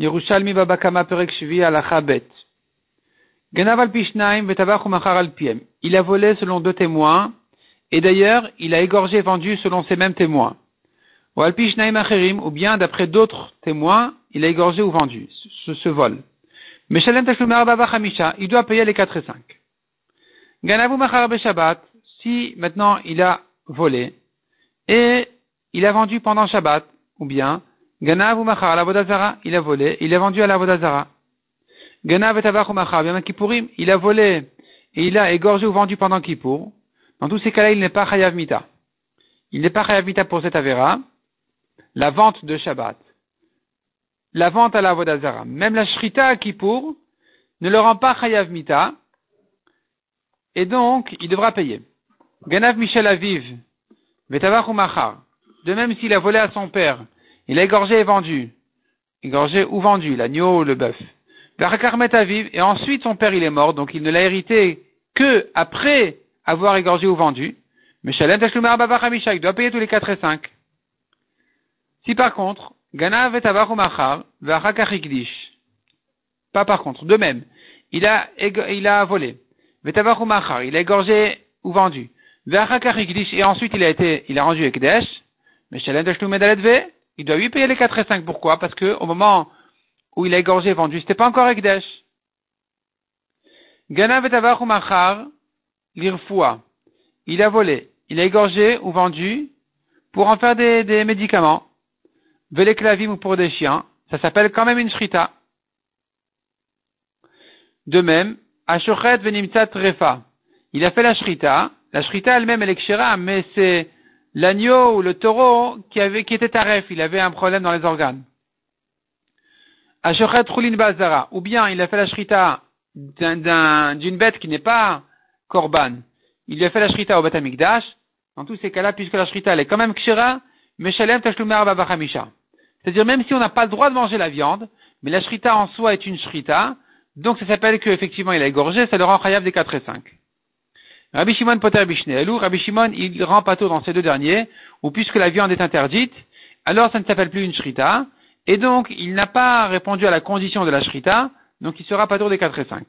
Yerushalmi Babakama Perek Shvi Alakha Bet. Ganav al Pishnaim Betavach Umachar al Piem. Il a volé selon deux témoins, et d'ailleurs, il a égorgé et vendu selon ces mêmes témoins. Ou al Pishnaim Acherim, ou bien d'après d'autres témoins, il a égorgé ou vendu ce vol. Meshalem Tashlum Rabba Hamisha, il doit payer les 4 et 5. Ganav Umachar Beshabbat, si maintenant il a volé, et il a vendu pendant Shabbat, ou bien Ganav ou Machar à la Vodazara, il a volé, il a vendu à la Vodazara. Ganav et Tabach ou Machar, bien Kippourim, il a volé et il a égorgé ou vendu pendant Kippour. Dans tous ces cas-là, il n'est pas Chayav Mita. Il n'est pas Chayav Mita pour cette Avera. La vente de Shabbat, la vente à la Vodazara, même la Shrita à Kippour ne le rend pas Chayav Mita et donc il devra payer. Ganav Michel Aviv, Tabach ou Machar, de même s'il a volé à son père, il a égorgé et vendu, égorgé ou vendu, l'agneau ou le bœuf. V'achakarmet aviv, et ensuite son père il est mort, donc il ne l'a hérité que après avoir égorgé ou vendu. Mais Shalem Tashlum Arba Hamisha, il doit payer tous les 4 et 5. Si par contre, Ganav et Tabach ou Machar, v'achakar hikdish, pas par contre, de même, il a volé, v'Tabach ou Machar, il a égorgé ou vendu, v'achakar hikdish, et ensuite il a rendu Ekdesh, mais Shalem Tashlum Edaletve, il doit lui payer les 4 et 5. Pourquoi? Parce que au moment où il a égorgé et vendu, c'était pas encore Ekdesh. Ganav et Tabach ou Machar l'irfoua. Il a volé, il a égorgé ou vendu pour en faire des médicaments, veleklavim ou pour des chiens. Ça s'appelle quand même une shrita. De même, Ashochet venimtsat refa. Il a fait la shrita. La shrita elle-même elle est kshira, mais c'est l'agneau ou le taureau qui était taref, il avait un problème dans les organes. Ashochet roulin bazara, ou bien il a fait la shrita d'une bête qui n'est pas korban. Il a fait la shrita au Beth Amikdash. Dans tous ces cas-là, puisque la shrita elle est quand même kshira, meshalem tashlumei arba b'chamisha. C'est-à-dire même si on n'a pas le droit de manger la viande, mais la shrita en soi est une shrita, donc ça s'appelle qu'effectivement il a égorgé, ça le rend chayav des 4 et 5. Rabbi Shimon Poter Bishneelou, Rabbi Shimon, il rend patur dans ces deux derniers, ou puisque la viande est interdite, alors ça ne s'appelle plus une shrita, et donc il n'a pas répondu à la condition de la shrita, donc il sera patur des 4 et 5.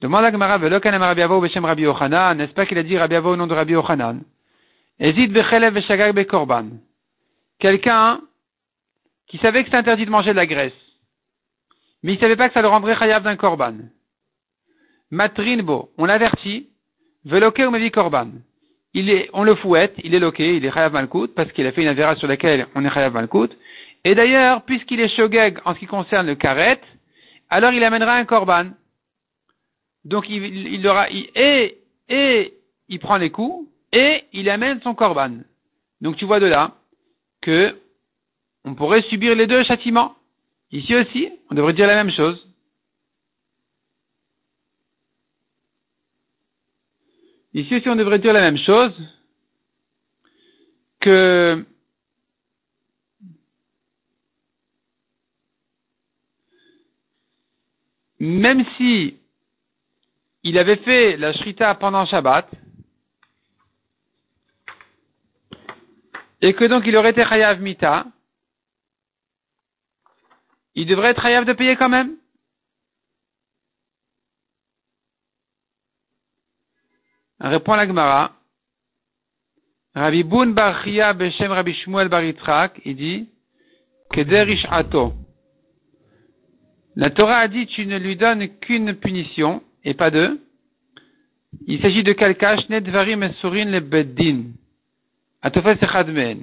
Demande à Gemara, velokan Rabbi Avo beshem Rabbi Yochanan, n'est-ce pas qu'il a dit Rabbi Avo au nom de Rabbi Yochanan? Ezid bechelev veshagag bekorban. Quelqu'un qui savait que c'est interdit de manger de la graisse, mais il ne savait pas que ça le rendrait chayav d'un korban. Matrinbo, on l'avertit, veloké ou mevi korban. On le fouette, il est loqué, il est chayav malkout, parce qu'il a fait une avéra sur laquelle on est chayav malkout. Et d'ailleurs, puisqu'il est shogeg en ce qui concerne le karet, alors il amènera un korban. Donc il prend les coups, et il amène son korban. Donc tu vois de là que on pourrait subir les deux châtiments. Ici aussi, on devrait dire la même chose. Ici aussi, on devrait dire la même chose même si il avait fait la shrita pendant Shabbat et que donc il aurait été chayav mita, il devrait être chayav de payer quand même. Répond la Gemara. Rabbi Bun Bar Chia Beshem Rabbi Shmuel Bar Yitzchak, il dit Kederish Ato. La Torah a dit tu ne lui donnes qu'une punition et pas deux. Il s'agit de quelqu'un Shnedvarim Esurin le Beddin. Atofes Echadmen.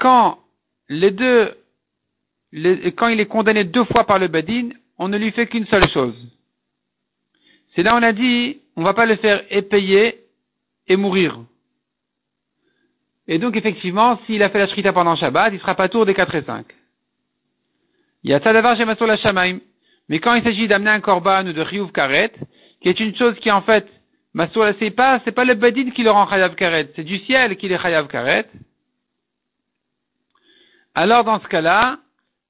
Quand quand il est condamné deux fois par le Beddin, on ne lui fait qu'une seule chose. C'est là on a dit on ne va pas le faire épayer et mourir. Et donc effectivement, s'il a fait la shrita pendant Shabbat, il sera pas tour des 4 et 5. Il y a Tzadavar Shemassou la Shamaim. Mais quand il s'agit d'amener un korban ou de Riyuv Karet, qui est une chose qui en fait, Massou la c'est pas le Badin qui le rend Chayav Karet, c'est du ciel qui est Chayav Karet. Alors dans ce cas-là,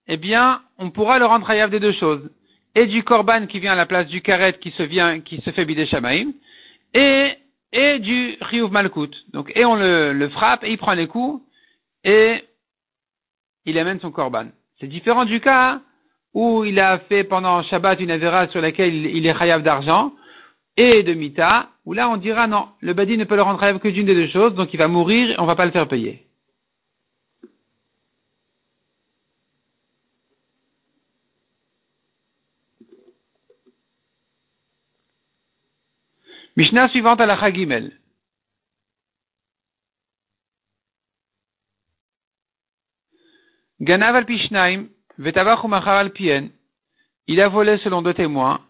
eh bien, on pourra le rendre Chayav des deux choses. Et du korban qui vient à la place du karet qui se fait bidé shamaim, et du riyuv malkout. Donc, et on le frappe, et il prend les coups, et il amène son korban. C'est différent du cas où il a fait pendant Shabbat une avéra sur laquelle il est chayav d'argent et de mita, où là on dira non, le badi ne peut le rendre chayav que d'une des deux choses, donc il va mourir et on ne va pas le faire payer. Mishnah suivante à la Chagimel. Ganav al Pishnaim, Vetavach ou Machar al Pien. Il a volé selon deux témoins,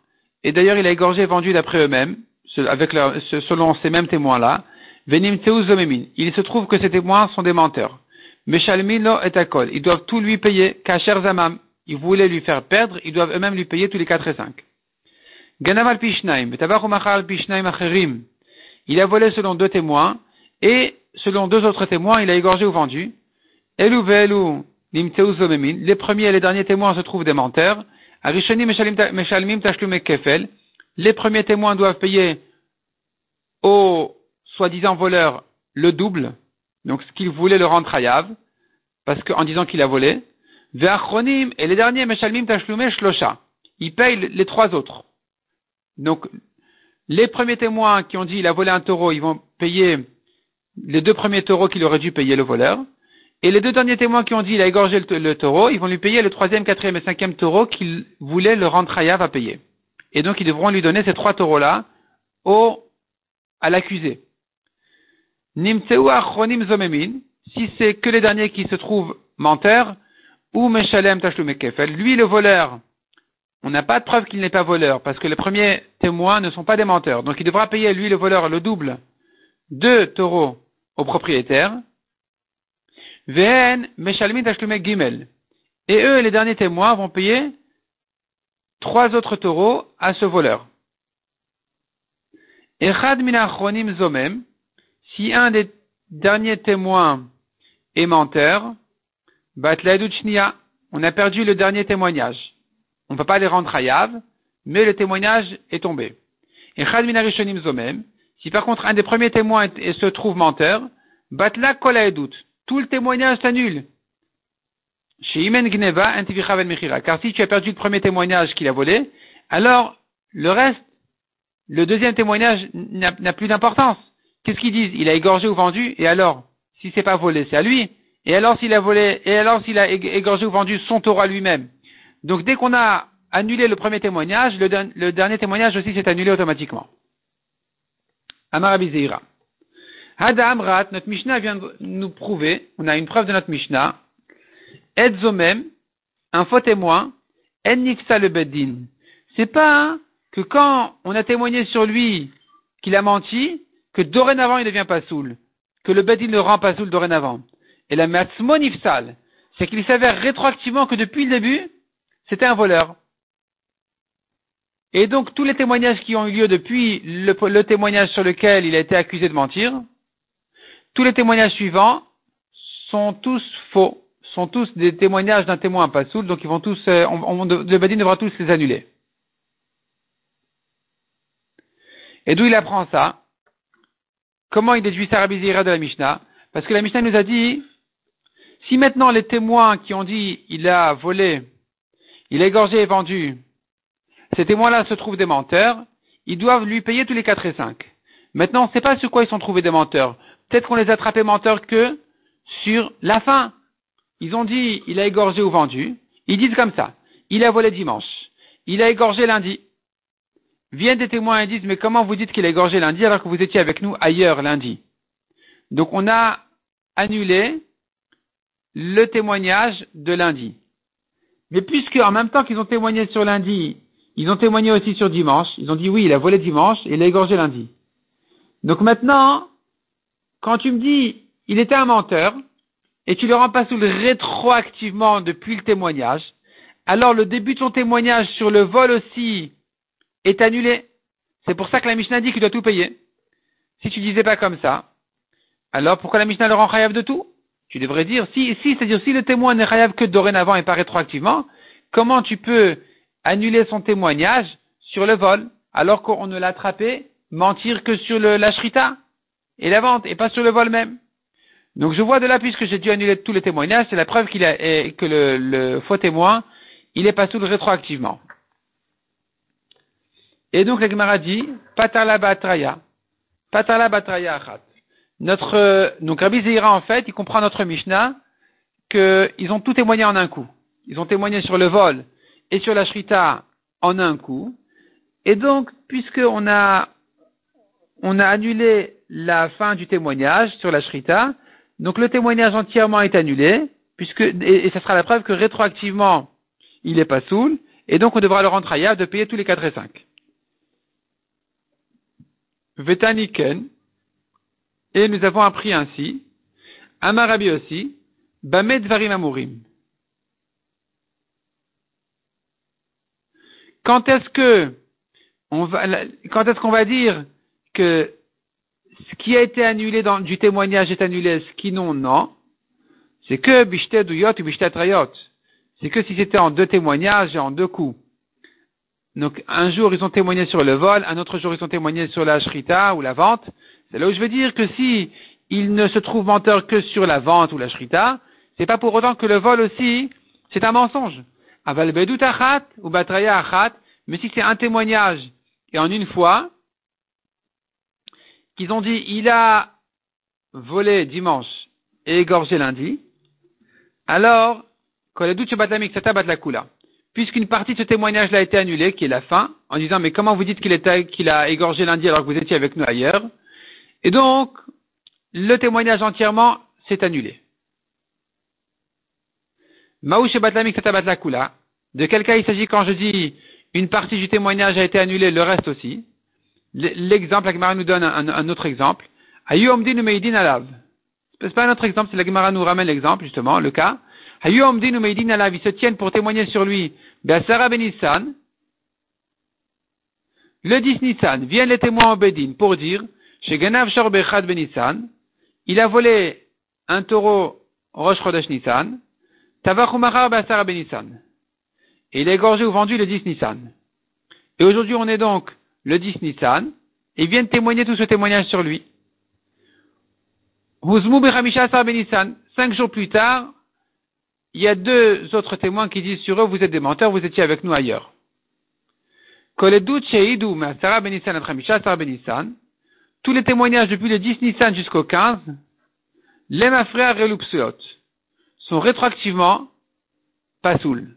et d'ailleurs il a égorgé et vendu d'après eux-mêmes, selon ces mêmes témoins-là. Venim Teu Zomemin. Il se trouve que ces témoins sont des menteurs. Meshalmino et Akol. Ils doivent tout lui payer, Kacher Zamam. Ils voulaient lui faire perdre, ils doivent eux-mêmes lui payer tous les 4 et 5. Ganav al Pishnaim, Vetavach ou Machar al Pishnaim Acherim. Il a volé selon deux témoins, et selon deux autres témoins, il a égorgé ou vendu. Elou ve'elou. Les premiers et les derniers témoins se trouvent des menteurs. Les premiers témoins doivent payer aux soi-disant voleurs le double, donc ce qu'ils voulaient le rendre chayav, parce qu'en disant qu'il a volé. Et les derniers, ils payent les trois autres. Donc, les premiers témoins qui ont dit il a volé un taureau, ils vont payer les deux premiers taureaux qu'il aurait dû payer le voleur. Et les deux derniers témoins qui ont dit il a égorgé le taureau, ils vont lui payer le troisième, quatrième et cinquième taureau qu'ils voulaient le rendre chayav à payer. Et donc ils devront lui donner ces trois taureaux-là à l'accusé. Nimtseu achronim zomemin, si c'est que les derniers qui se trouvent menteurs, ou meshalem tashlum kefel. Lui, le voleur, on n'a pas de preuve qu'il n'est pas voleur, parce que les premiers témoins ne sont pas des menteurs. Donc il devra payer, lui, le voleur, le double de taureaux au propriétaire. Vn meshalmin tashlume gimel. Et eux, les derniers témoins, vont payer trois autres taureaux à ce voleur. Echad min achronim zomem. Si un des derniers témoins est menteur, batlaedut shnia. On a perdu le dernier témoignage. On ne peut pas les rendre chayav, mais le témoignage est tombé. Echad min arishonim zomem. Si par contre un des premiers témoins se trouve menteur, batla kolaedut. Tout le témoignage s'annule. Chez Imen Gneva, Antivicha ben Mechira. Car si tu as perdu le premier témoignage qu'il a volé, alors le reste, le deuxième témoignage n'a plus d'importance. Qu'est-ce qu'ils disent? Il a égorgé ou vendu, et alors, si c'est pas volé, c'est à lui. Et alors s'il a volé, et alors s'il a égorgé ou vendu son taureau à lui-même. Donc dès qu'on a annulé le premier témoignage, le dernier témoignage aussi s'est annulé automatiquement. Amar Rabbi Zeira. Hada Amrat, notre Mishnah vient de nous prouver, on a une preuve de notre Mishnah, et zomem, un faux témoin, et nifsa le beddin. C'est pas que quand on a témoigné sur lui qu'il a menti, que dorénavant il devient pas soul, que le beddin le rend pas soul dorénavant. Et la matzmo nifsal, c'est qu'il s'avère rétroactivement que depuis le début, c'était un voleur. Et donc tous les témoignages qui ont eu lieu depuis le témoignage sur lequel il a été accusé de mentir, tous les témoignages suivants sont tous faux, sont tous des témoignages d'un témoin pas soul, donc ils vont tous, le badin devra tous les annuler. Et d'où il apprend ça? Comment il déduit ça, Rabbi Zeira, de la Mishnah? Parce que la Mishnah nous a dit, si maintenant les témoins qui ont dit il a volé, il a égorgé et vendu, ces témoins-là se trouvent des menteurs, ils doivent lui payer tous les 4 et 5. Maintenant, on ne sait pas sur quoi ils sont trouvés des menteurs. Peut-être qu'on les a attrapés menteurs que sur la fin. Ils ont dit, il a égorgé ou vendu. Ils disent comme ça. Il a volé dimanche. Il a égorgé lundi. Viennent des témoins et disent, mais comment vous dites qu'il a égorgé lundi alors que vous étiez avec nous ailleurs lundi? Donc, on a annulé le témoignage de lundi. Mais puisque, en même temps qu'ils ont témoigné sur lundi, ils ont témoigné aussi sur dimanche. Ils ont dit, oui, il a volé dimanche et il a égorgé lundi. Donc maintenant, quand tu me dis, il était un menteur, et tu le rends pas soul rétroactivement depuis le témoignage, alors le début de son témoignage sur le vol aussi est annulé. C'est pour ça que la Mishnah dit qu'il doit tout payer. Si tu disais pas comme ça, alors pourquoi la Mishnah le rend chayav de tout? Tu devrais dire, c'est-à-dire si le témoin n'est chayav que dorénavant et pas rétroactivement, comment tu peux annuler son témoignage sur le vol, alors qu'on ne l'a attrapé mentir que sur la shrita et la vente, et pas sur le vol même. Donc je vois de là, puisque j'ai dû annuler tous les témoignages, c'est la preuve que le faux témoin, il est pasoul rétroactivement. Et donc la Gemara dit, Patala batraya achat. Donc Rabbi Zeira, en fait, il comprend notre Mishnah qu'ils ont tout témoigné en un coup. Ils ont témoigné sur le vol et sur la shrita en un coup. Et donc, puisqu'on a annulé la fin du témoignage sur la shrita, donc le témoignage entièrement est annulé, et ça sera la preuve que rétroactivement, il est pas soul, et donc on devra le rendre hayab de payer tous les 4 et 5. Vetaniken, et nous avons appris ainsi, Amarabi aussi, Bamed Varim Amurim. Quand est-ce qu'on va dire que ce qui a été annulé du témoignage est annulé, ce qui non, c'est que bishtet douyot ou bishtet rayot. C'est que si c'était en 2 témoignages et en 2 coups. Donc, un jour, ils ont témoigné sur le vol, un autre jour, ils ont témoigné sur la shrita ou la vente. C'est là où je veux dire que si ils ne se trouvent menteurs que sur la vente ou la shrita, c'est pas pour autant que le vol aussi, c'est un mensonge. Aval bedut achat ou batraya achat, mais si c'est un témoignage et en une fois, qu'ils ont dit, il a volé dimanche et égorgé lundi, alors, puisqu'une partie de ce témoignage-là a été annulée, qui est la fin, en disant, mais comment vous dites qu'il a égorgé lundi alors que vous étiez avec nous ailleurs? Et donc, le témoignage entièrement s'est annulé. De quel cas il s'agit quand je dis, une partie du témoignage a été annulée, le reste aussi? L'exemple, la Gemara nous donne un autre exemple. Ayuomdin ou meidin alav. C'est pas un autre exemple, c'est la Gemara nous ramène l'exemple, justement, le cas. Ayuomdin ou meidin alav, ils se tiennent pour témoigner sur lui. Be'asara benissan. Le 10 Nissan, viennent les témoins au Bedin pour dire, Sheganav shor bechad benissan. Il a volé un taureau Rosh Chodesh Nissan. Tavachumachar be'asara benissan. Et il a égorgé ou vendu le 10 Nissan. Et aujourd'hui, on est donc le 10 Nissan, et ils viennent témoigner tout ce témoignage sur lui. Huzmu bechamisha asar benissan. 5 jours plus tard, il y a 2 autres témoins qui disent sur eux, vous êtes des menteurs, vous étiez avec nous ailleurs. Koledut sheidu me'asara benissan ad chamisha asar benissan. Tous les témoignages depuis le 10 Nissan jusqu'au 15, les mafrères relupseot sont rétroactivement pasoul.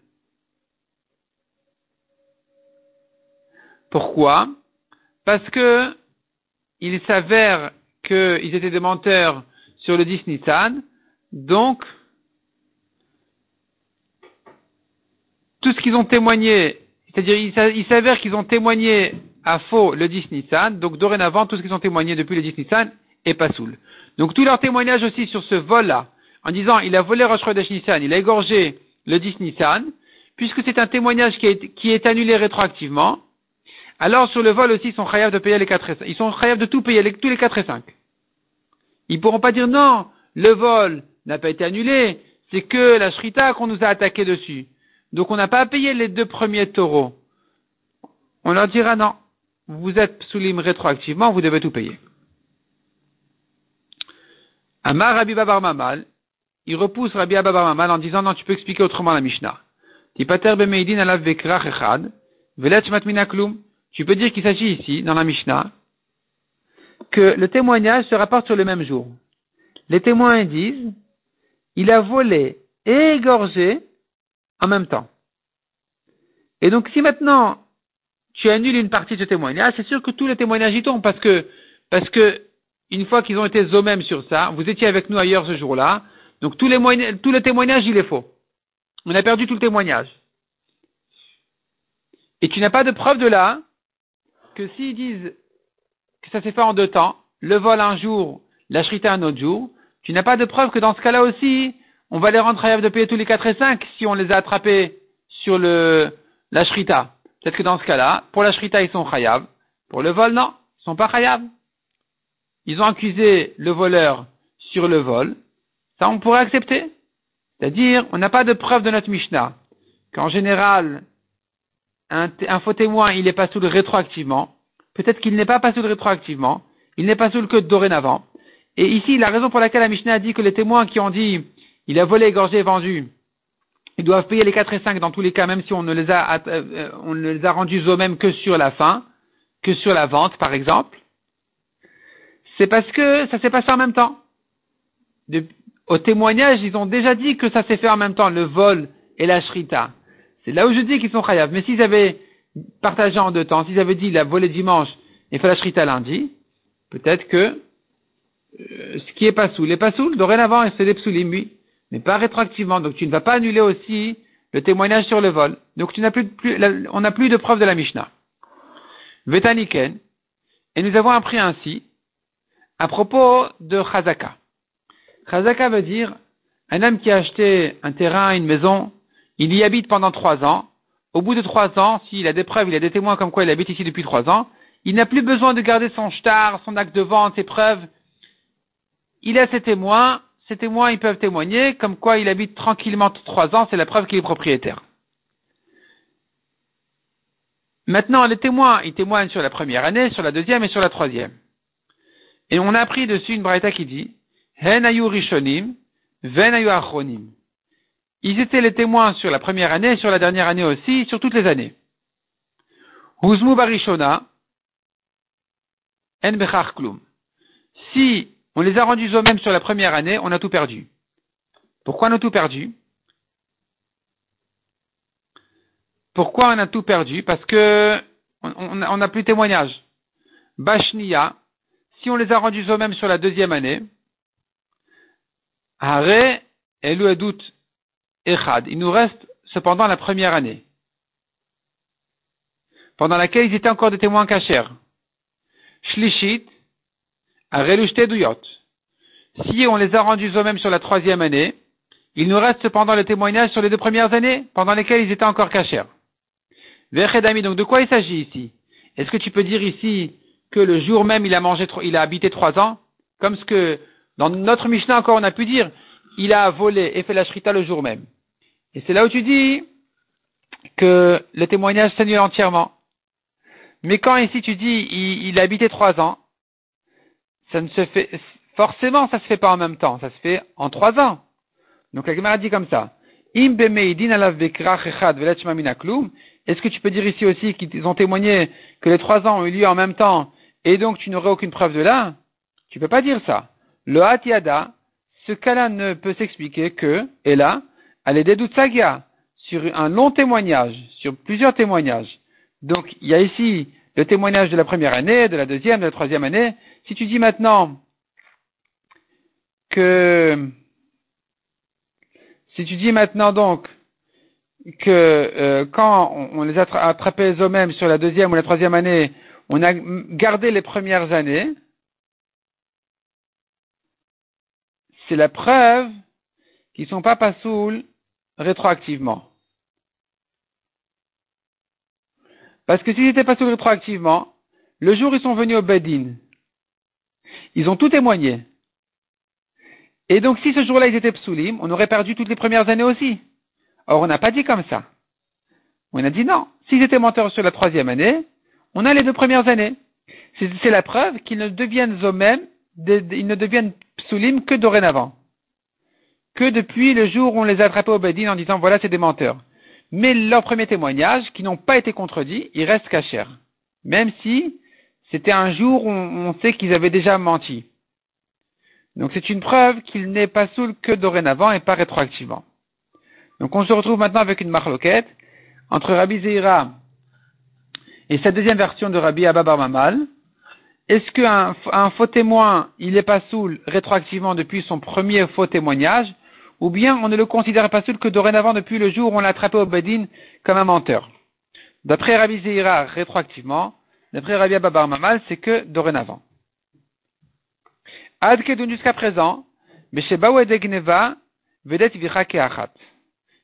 Pourquoi? Parce que il s'avère qu'ils étaient des menteurs sur le 10 Nissan, donc tout ce qu'ils ont témoigné, c'est-à-dire il s'avère qu'ils ont témoigné à faux le 10 Nissan, donc dorénavant tout ce qu'ils ont témoigné depuis le 10 Nissan est pas soul. Donc tous leurs témoignages aussi sur ce vol-là, en disant il a volé Rosh Chodesh Nissan, il a égorgé le 10 Nissan, puisque c'est un témoignage qui est annulé rétroactivement, alors, sur le vol aussi, ils sont chayav de payer les 4 et 5. Ils sont chayav de tout payer, tous les 4 et 5. Ils ne pourront pas dire non, le vol n'a pas été annulé, c'est que la shrita qu'on nous a attaqué dessus. Donc, on n'a pas à payer les 2 premiers taureaux. On leur dira non, vous êtes soulim rétroactivement, vous devez tout payer. Amar Rabbi Babar Mamal, il repousse Rabbi Babar Mamal en disant non, tu peux expliquer autrement la Mishnah. Tipater bemeidin alav vekrach echad, velet matmina klum. Tu peux dire qu'il s'agit ici, dans la Mishnah, que le témoignage se rapporte sur le même jour. Les témoins disent, il a volé et égorgé en même temps. Et donc, si maintenant, tu annules une partie de ce témoignage, c'est sûr que tous les témoignages y tombent, parce que une fois qu'ils ont été eux-mêmes sur ça, vous étiez avec nous ailleurs ce jour-là, donc tous les témoignages, il est faux. On a perdu tout le témoignage. Et tu n'as pas de preuve de là, que s'ils disent que ça s'est fait en 2 temps, le vol un jour, la shrita un autre jour, tu n'as pas de preuve que dans ce cas-là aussi, on va les rendre chayav de payer tous les 4 et 5 si on les a attrapés sur la shrita. Peut-être que dans ce cas-là, pour la shrita, ils sont chayav. Pour le vol, non, ils sont pas chayav. Ils ont accusé le voleur sur le vol. Ça, on pourrait accepter. C'est-à-dire, on n'a pas de preuve de notre Mishnah. Qu'en général, un faux témoin, il est pas soul rétroactivement. Peut-être qu'il n'est pas soul rétroactivement. Il n'est pas soul que dorénavant. Et ici, la raison pour laquelle la Mishnah a dit que les témoins qui ont dit « il a volé, égorgé, vendu », ils doivent payer les 4 et 5 dans tous les cas, même si on ne les a rendus eux-mêmes que sur la fin, que sur la vente, par exemple. C'est parce que ça s'est passé en même temps. Au témoignage, ils ont déjà dit que ça s'est fait en même temps, le vol et la shrita. C'est là où je dis qu'ils sont chayav. Mais s'ils avaient partagé en deux temps, s'ils avaient dit il a volé dimanche et fait la shrita lundi, peut-être que ce qui est pas soul, les pas soul, dorénavant, c'est des psoulim, lui. Mais pas rétroactivement. Donc, tu ne vas pas annuler aussi le témoignage sur le vol. Donc, tu n'as on n'a plus de preuve de la Mishnah. Vetaniken. Et nous avons appris ainsi, à propos de Chazaka. Chazaka veut dire, un homme qui a acheté un terrain, une maison, il y habite pendant 3 ans. Au bout de 3 ans, s'il a des preuves, il a des témoins comme quoi il habite ici depuis 3 ans, il n'a plus besoin de garder son shtar, son acte de vente, ses preuves. Il a ses témoins. Ces témoins, ils peuvent témoigner, comme quoi il habite tranquillement 3 ans, c'est la preuve qu'il est propriétaire. Maintenant, les témoins, ils témoignent sur la première année, sur la deuxième et sur la troisième. Et on a appris dessus une braïta qui dit, Hen ayu rishonim, ven ayu achronim. Ils étaient les témoins sur la première année, sur la dernière année aussi, sur toutes les années. Huzmu barishona, en bechach klum. Si on les a rendus eux-mêmes sur la première année, on a tout perdu. Pourquoi on a tout perdu? Pourquoi on a tout perdu? Parce que on n'a plus de témoignage. Bashniya, si on les a rendus eux-mêmes sur la deuxième année, Hare elu edut echad. Il nous reste cependant la première année, pendant laquelle ils étaient encore des témoins cachers. Shlishit, si on les a rendus eux-mêmes sur la troisième année, il nous reste cependant le témoignage sur les 2 premières années, pendant lesquelles ils étaient encore cachers. Vechedami, donc de quoi il s'agit ici? Est-ce que tu peux dire ici que le jour même il a habité 3 ans? Comme ce que, dans notre Mishnah encore, on a pu dire, il a volé et fait la shrita le jour même. Et c'est là où tu dis que le témoignage s'annule entièrement. Mais quand ici tu dis, il a habité 3 ans, ça ne se fait, forcément, ça se fait pas en même temps. Ça se fait en 3 ans. Donc, la Gemara dit comme ça. Est-ce que tu peux dire ici aussi qu'ils ont témoigné que les 3 ans ont eu lieu en même temps et donc tu n'aurais aucune preuve de là? Tu peux pas dire ça. Le Hatiada, ce cas-là ne peut s'expliquer que, et là, à l'aide d'Utsagia, sur un long témoignage, sur plusieurs témoignages. Donc, il y a ici le témoignage de la première année, de la deuxième, de la troisième année. Si tu dis maintenant que, quand on les a attrapés eux-mêmes sur la deuxième ou la troisième année, on a gardé les premières années, c'est la preuve qu'ils ne sont pas pasouls rétroactivement. Parce que s'ils n'étaient pas soulevés rétroactivement, le jour où ils sont venus au Bedin, ils ont tout témoigné. Et donc, si ce jour-là, ils étaient psoulim, on aurait perdu toutes les premières années aussi. Or, on n'a pas dit comme ça. On a dit non. S'ils étaient menteurs sur la 3e année, on a les 2 premières années. C'est la preuve qu'ils ne deviennent eux-mêmes, ils ne deviennent psoulim que dorénavant. Que depuis le jour où on les a attrapés au Bedin en disant voilà, c'est des menteurs. Mais leurs premiers témoignages, qui n'ont pas été contredits, ils restent cachers. Même si c'était un jour où on sait qu'ils avaient déjà menti. Donc c'est une preuve qu'il n'est pas soul que dorénavant et pas rétroactivement. Donc on se retrouve maintenant avec une marloquette entre Rabbi Zeira et sa deuxième version de Rabbi Abba Bar Mamal. Est-ce qu'un faux témoin, il n'est pas soul rétroactivement depuis son premier faux témoignage? Ou bien on ne le considère pas seul que dorénavant depuis le jour où on l'a attrapé au Bedin comme un menteur. D'après Rabbi Zeira, rétroactivement, d'après Rabbi Abba Bar Mamal, c'est que dorénavant. Ad Kedun jusqu'à présent,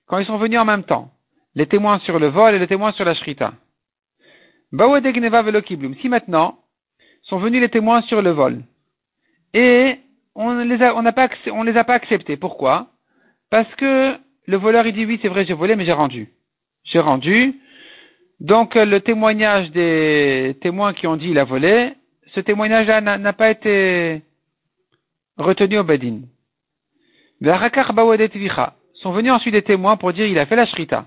quand ils sont venus en même temps, les témoins sur le vol et les témoins sur la shrita. Si maintenant sont venus les témoins sur le vol et on ne les a pas acceptés. Pourquoi? Parce que le voleur, il dit oui, c'est vrai, j'ai volé, mais j'ai rendu. Donc, le témoignage des témoins qui ont dit il a volé, ce témoignage-là n'a pas été retenus au Bedin. Sont venus ensuite des témoins pour dire il a fait la shrita.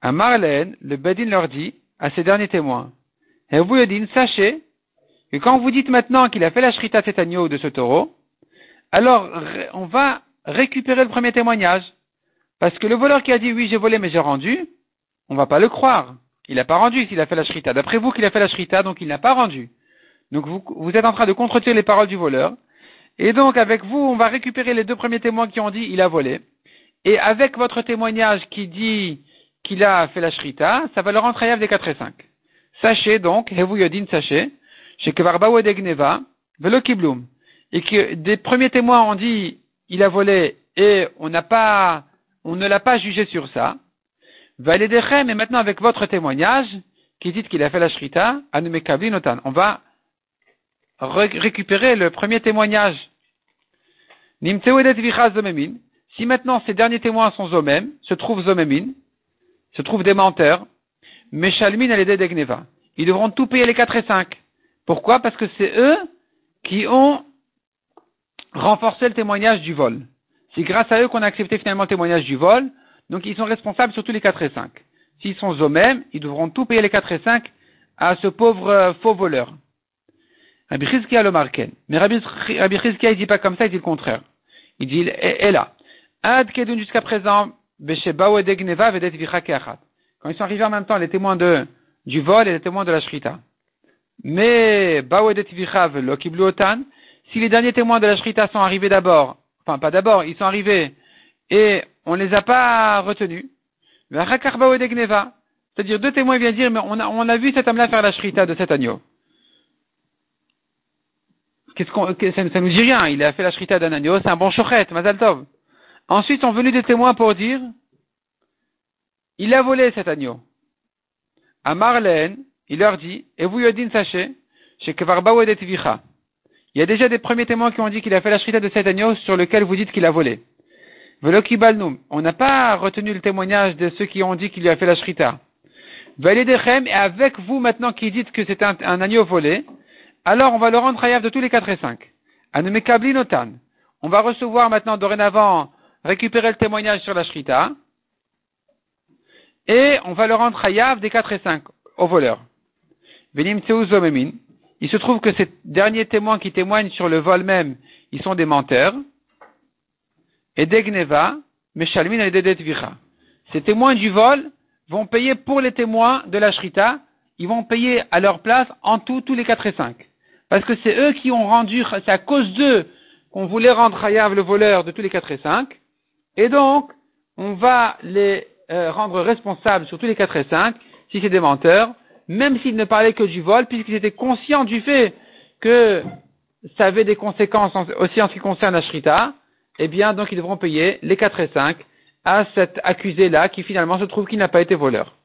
À Marlène, le Bedin leur dit à ces derniers témoins, et vous le dites, sachez que quand vous dites maintenant qu'il a fait la shrita de cet agneau ou de ce taureau, alors on va récupérer le premier témoignage. Parce que le voleur qui a dit oui j'ai volé mais j'ai rendu, on va pas le croire. Il n'a pas rendu s'il a fait la shrita. D'après vous qu'il a fait la shrita, donc il n'a pas rendu. Donc vous êtes en train de contredire les paroles du voleur. Et donc avec vous, on va récupérer les deux premiers témoins qui ont dit il a volé. Et avec votre témoignage qui dit qu'il a fait la shrita, ça va leur rendre hayav des 4 et 5. Sachez donc, Hevu Yodin, sachez, chez Kvarbaou et Degneva, Velo Kibloum, et que des premiers témoins ont dit il a volé et on ne l'a pas jugé sur ça. Valedechem, et maintenant avec votre témoignage qui dit qu'il a fait la shrita, Anumekabli Notan, on va récupérer le premier témoignage. Si maintenant ces derniers témoins sont zomem, se trouvent des menteurs, meshalmin alede degneva. Ils devront tout payer les 4 et 5. Pourquoi? Parce que c'est eux qui ont renforcé le témoignage du vol. C'est grâce à eux qu'on a accepté finalement le témoignage du vol. Donc ils sont responsables sur tous les 4 et 5. S'ils sont zomem, ils devront tout payer les 4 et 5 à ce pauvre faux voleur. Rabbi Chizkia le marken. Mais Rabbi Chizkia il dit pas comme ça, il dit le contraire. Il dit, là, ad kedun jusqu'à présent, beshebao et degneva vedet vicha keachat. Quand ils sont arrivés en même temps, les témoins du vol et les témoins de la shrita. Mais bao et det vicha velo kiblu otan. Si les derniers témoins de la shrita sont arrivés d'abord, enfin pas d'abord, ils sont arrivés et on les a pas retenus. Vachakar bao et degneva. C'est-à-dire deux témoins viennent dire, mais on a vu cet homme-là faire la shrita de cet agneau. Ça nous dit rien, il a fait la shrita d'un agneau, c'est un bon shochet, mazal tov. Ensuite sont venus des témoins pour dire il a volé cet agneau. À Marlène, il leur dit, et vous Yodin sachez, chez Kvarbaou et Tvicha. Il y a déjà des premiers témoins qui ont dit qu'il a fait la shrita de cet agneau sur lequel vous dites qu'il a volé. Velokibalnoum, on n'a pas retenu le témoignage de ceux qui ont dit qu'il a fait la shrita. Valedechem, et avec vous maintenant qui dites que c'est un agneau volé, alors on va le rendre hayav de tous les 4 et 5. Anumekabli notan. On va recevoir maintenant dorénavant, récupérer le témoignage sur la shrita. Et on va le rendre hayav des 4 et 5 au voleur. Venimtseu zomemin. Il se trouve que ces derniers témoins qui témoignent sur le vol même, ils sont des menteurs. Et degneva, meshalmin et dedetvicha. Ces témoins du vol vont payer pour les témoins de la shrita. Ils vont payer à leur place en tout tous les 4 et 5. Parce que c'est eux qui ont rendu, c'est à cause d'eux qu'on voulait rendre hayav le voleur de tous les 4 et 5. Et donc, on va les rendre responsables sur tous les 4 et 5, si c'est des menteurs, même s'ils ne parlaient que du vol, puisqu'ils étaient conscients du fait que ça avait des conséquences aussi en ce qui concerne la shrita, eh bien, donc ils devront payer les 4 et 5 à cet accusé-là qui finalement se trouve qu'il n'a pas été voleur.